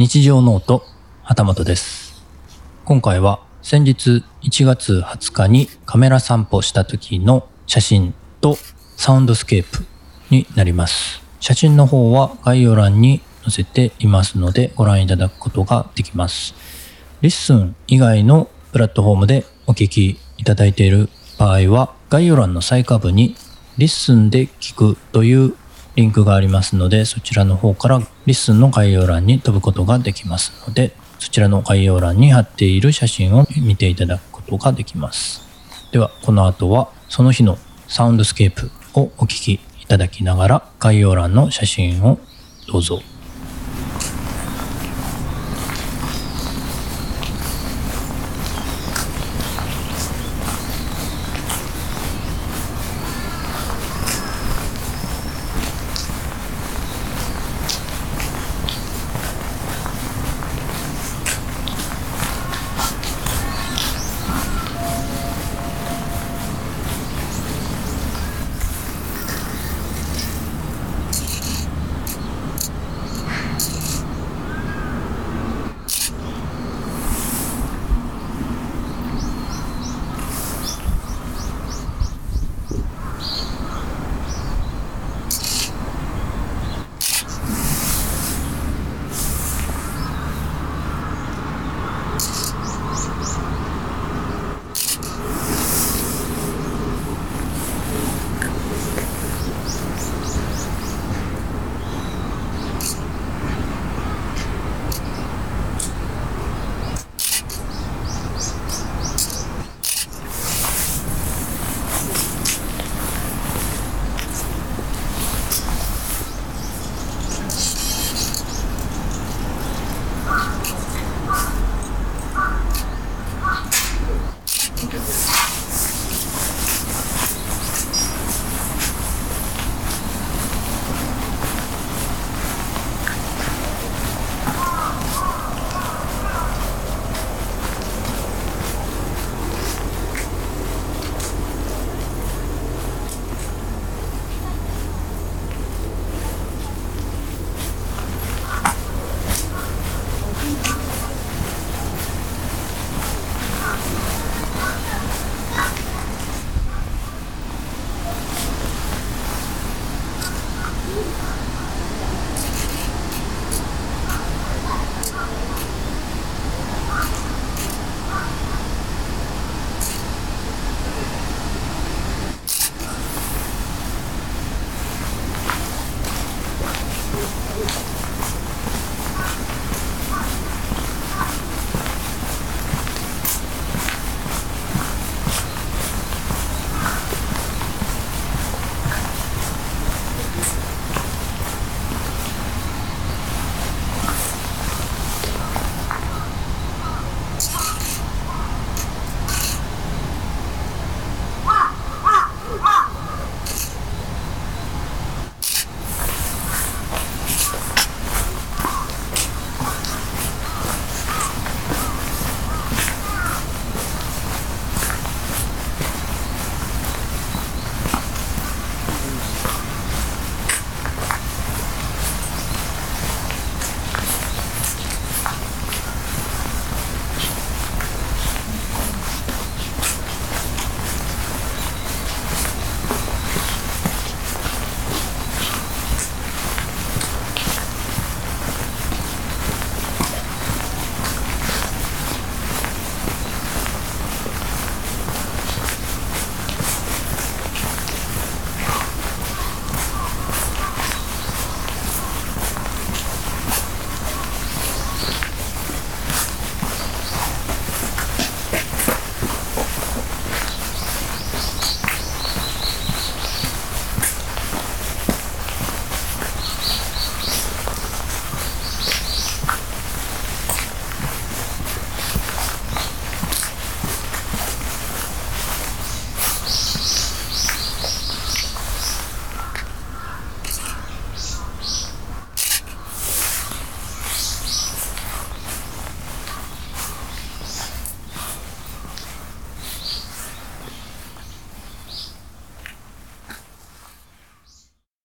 日常ノート旗本です。今回は先日1月20日にカメラ散歩した時の写真とサウンドスケープになります。写真の方は概要欄に載せていますのでご覧いただくことができます。リッスン以外のプラットフォームでお聞きいただいている場合は概要欄の最下部にリッスンで聞くというリンクがありますので、そちらの方からリッスンの概要欄に飛ぶことができますので、そちらの概要欄に貼っている写真を見ていただくことができます。ではこの後はその日のサウンドスケープをお聞きいただきながら概要欄の写真をどうぞ。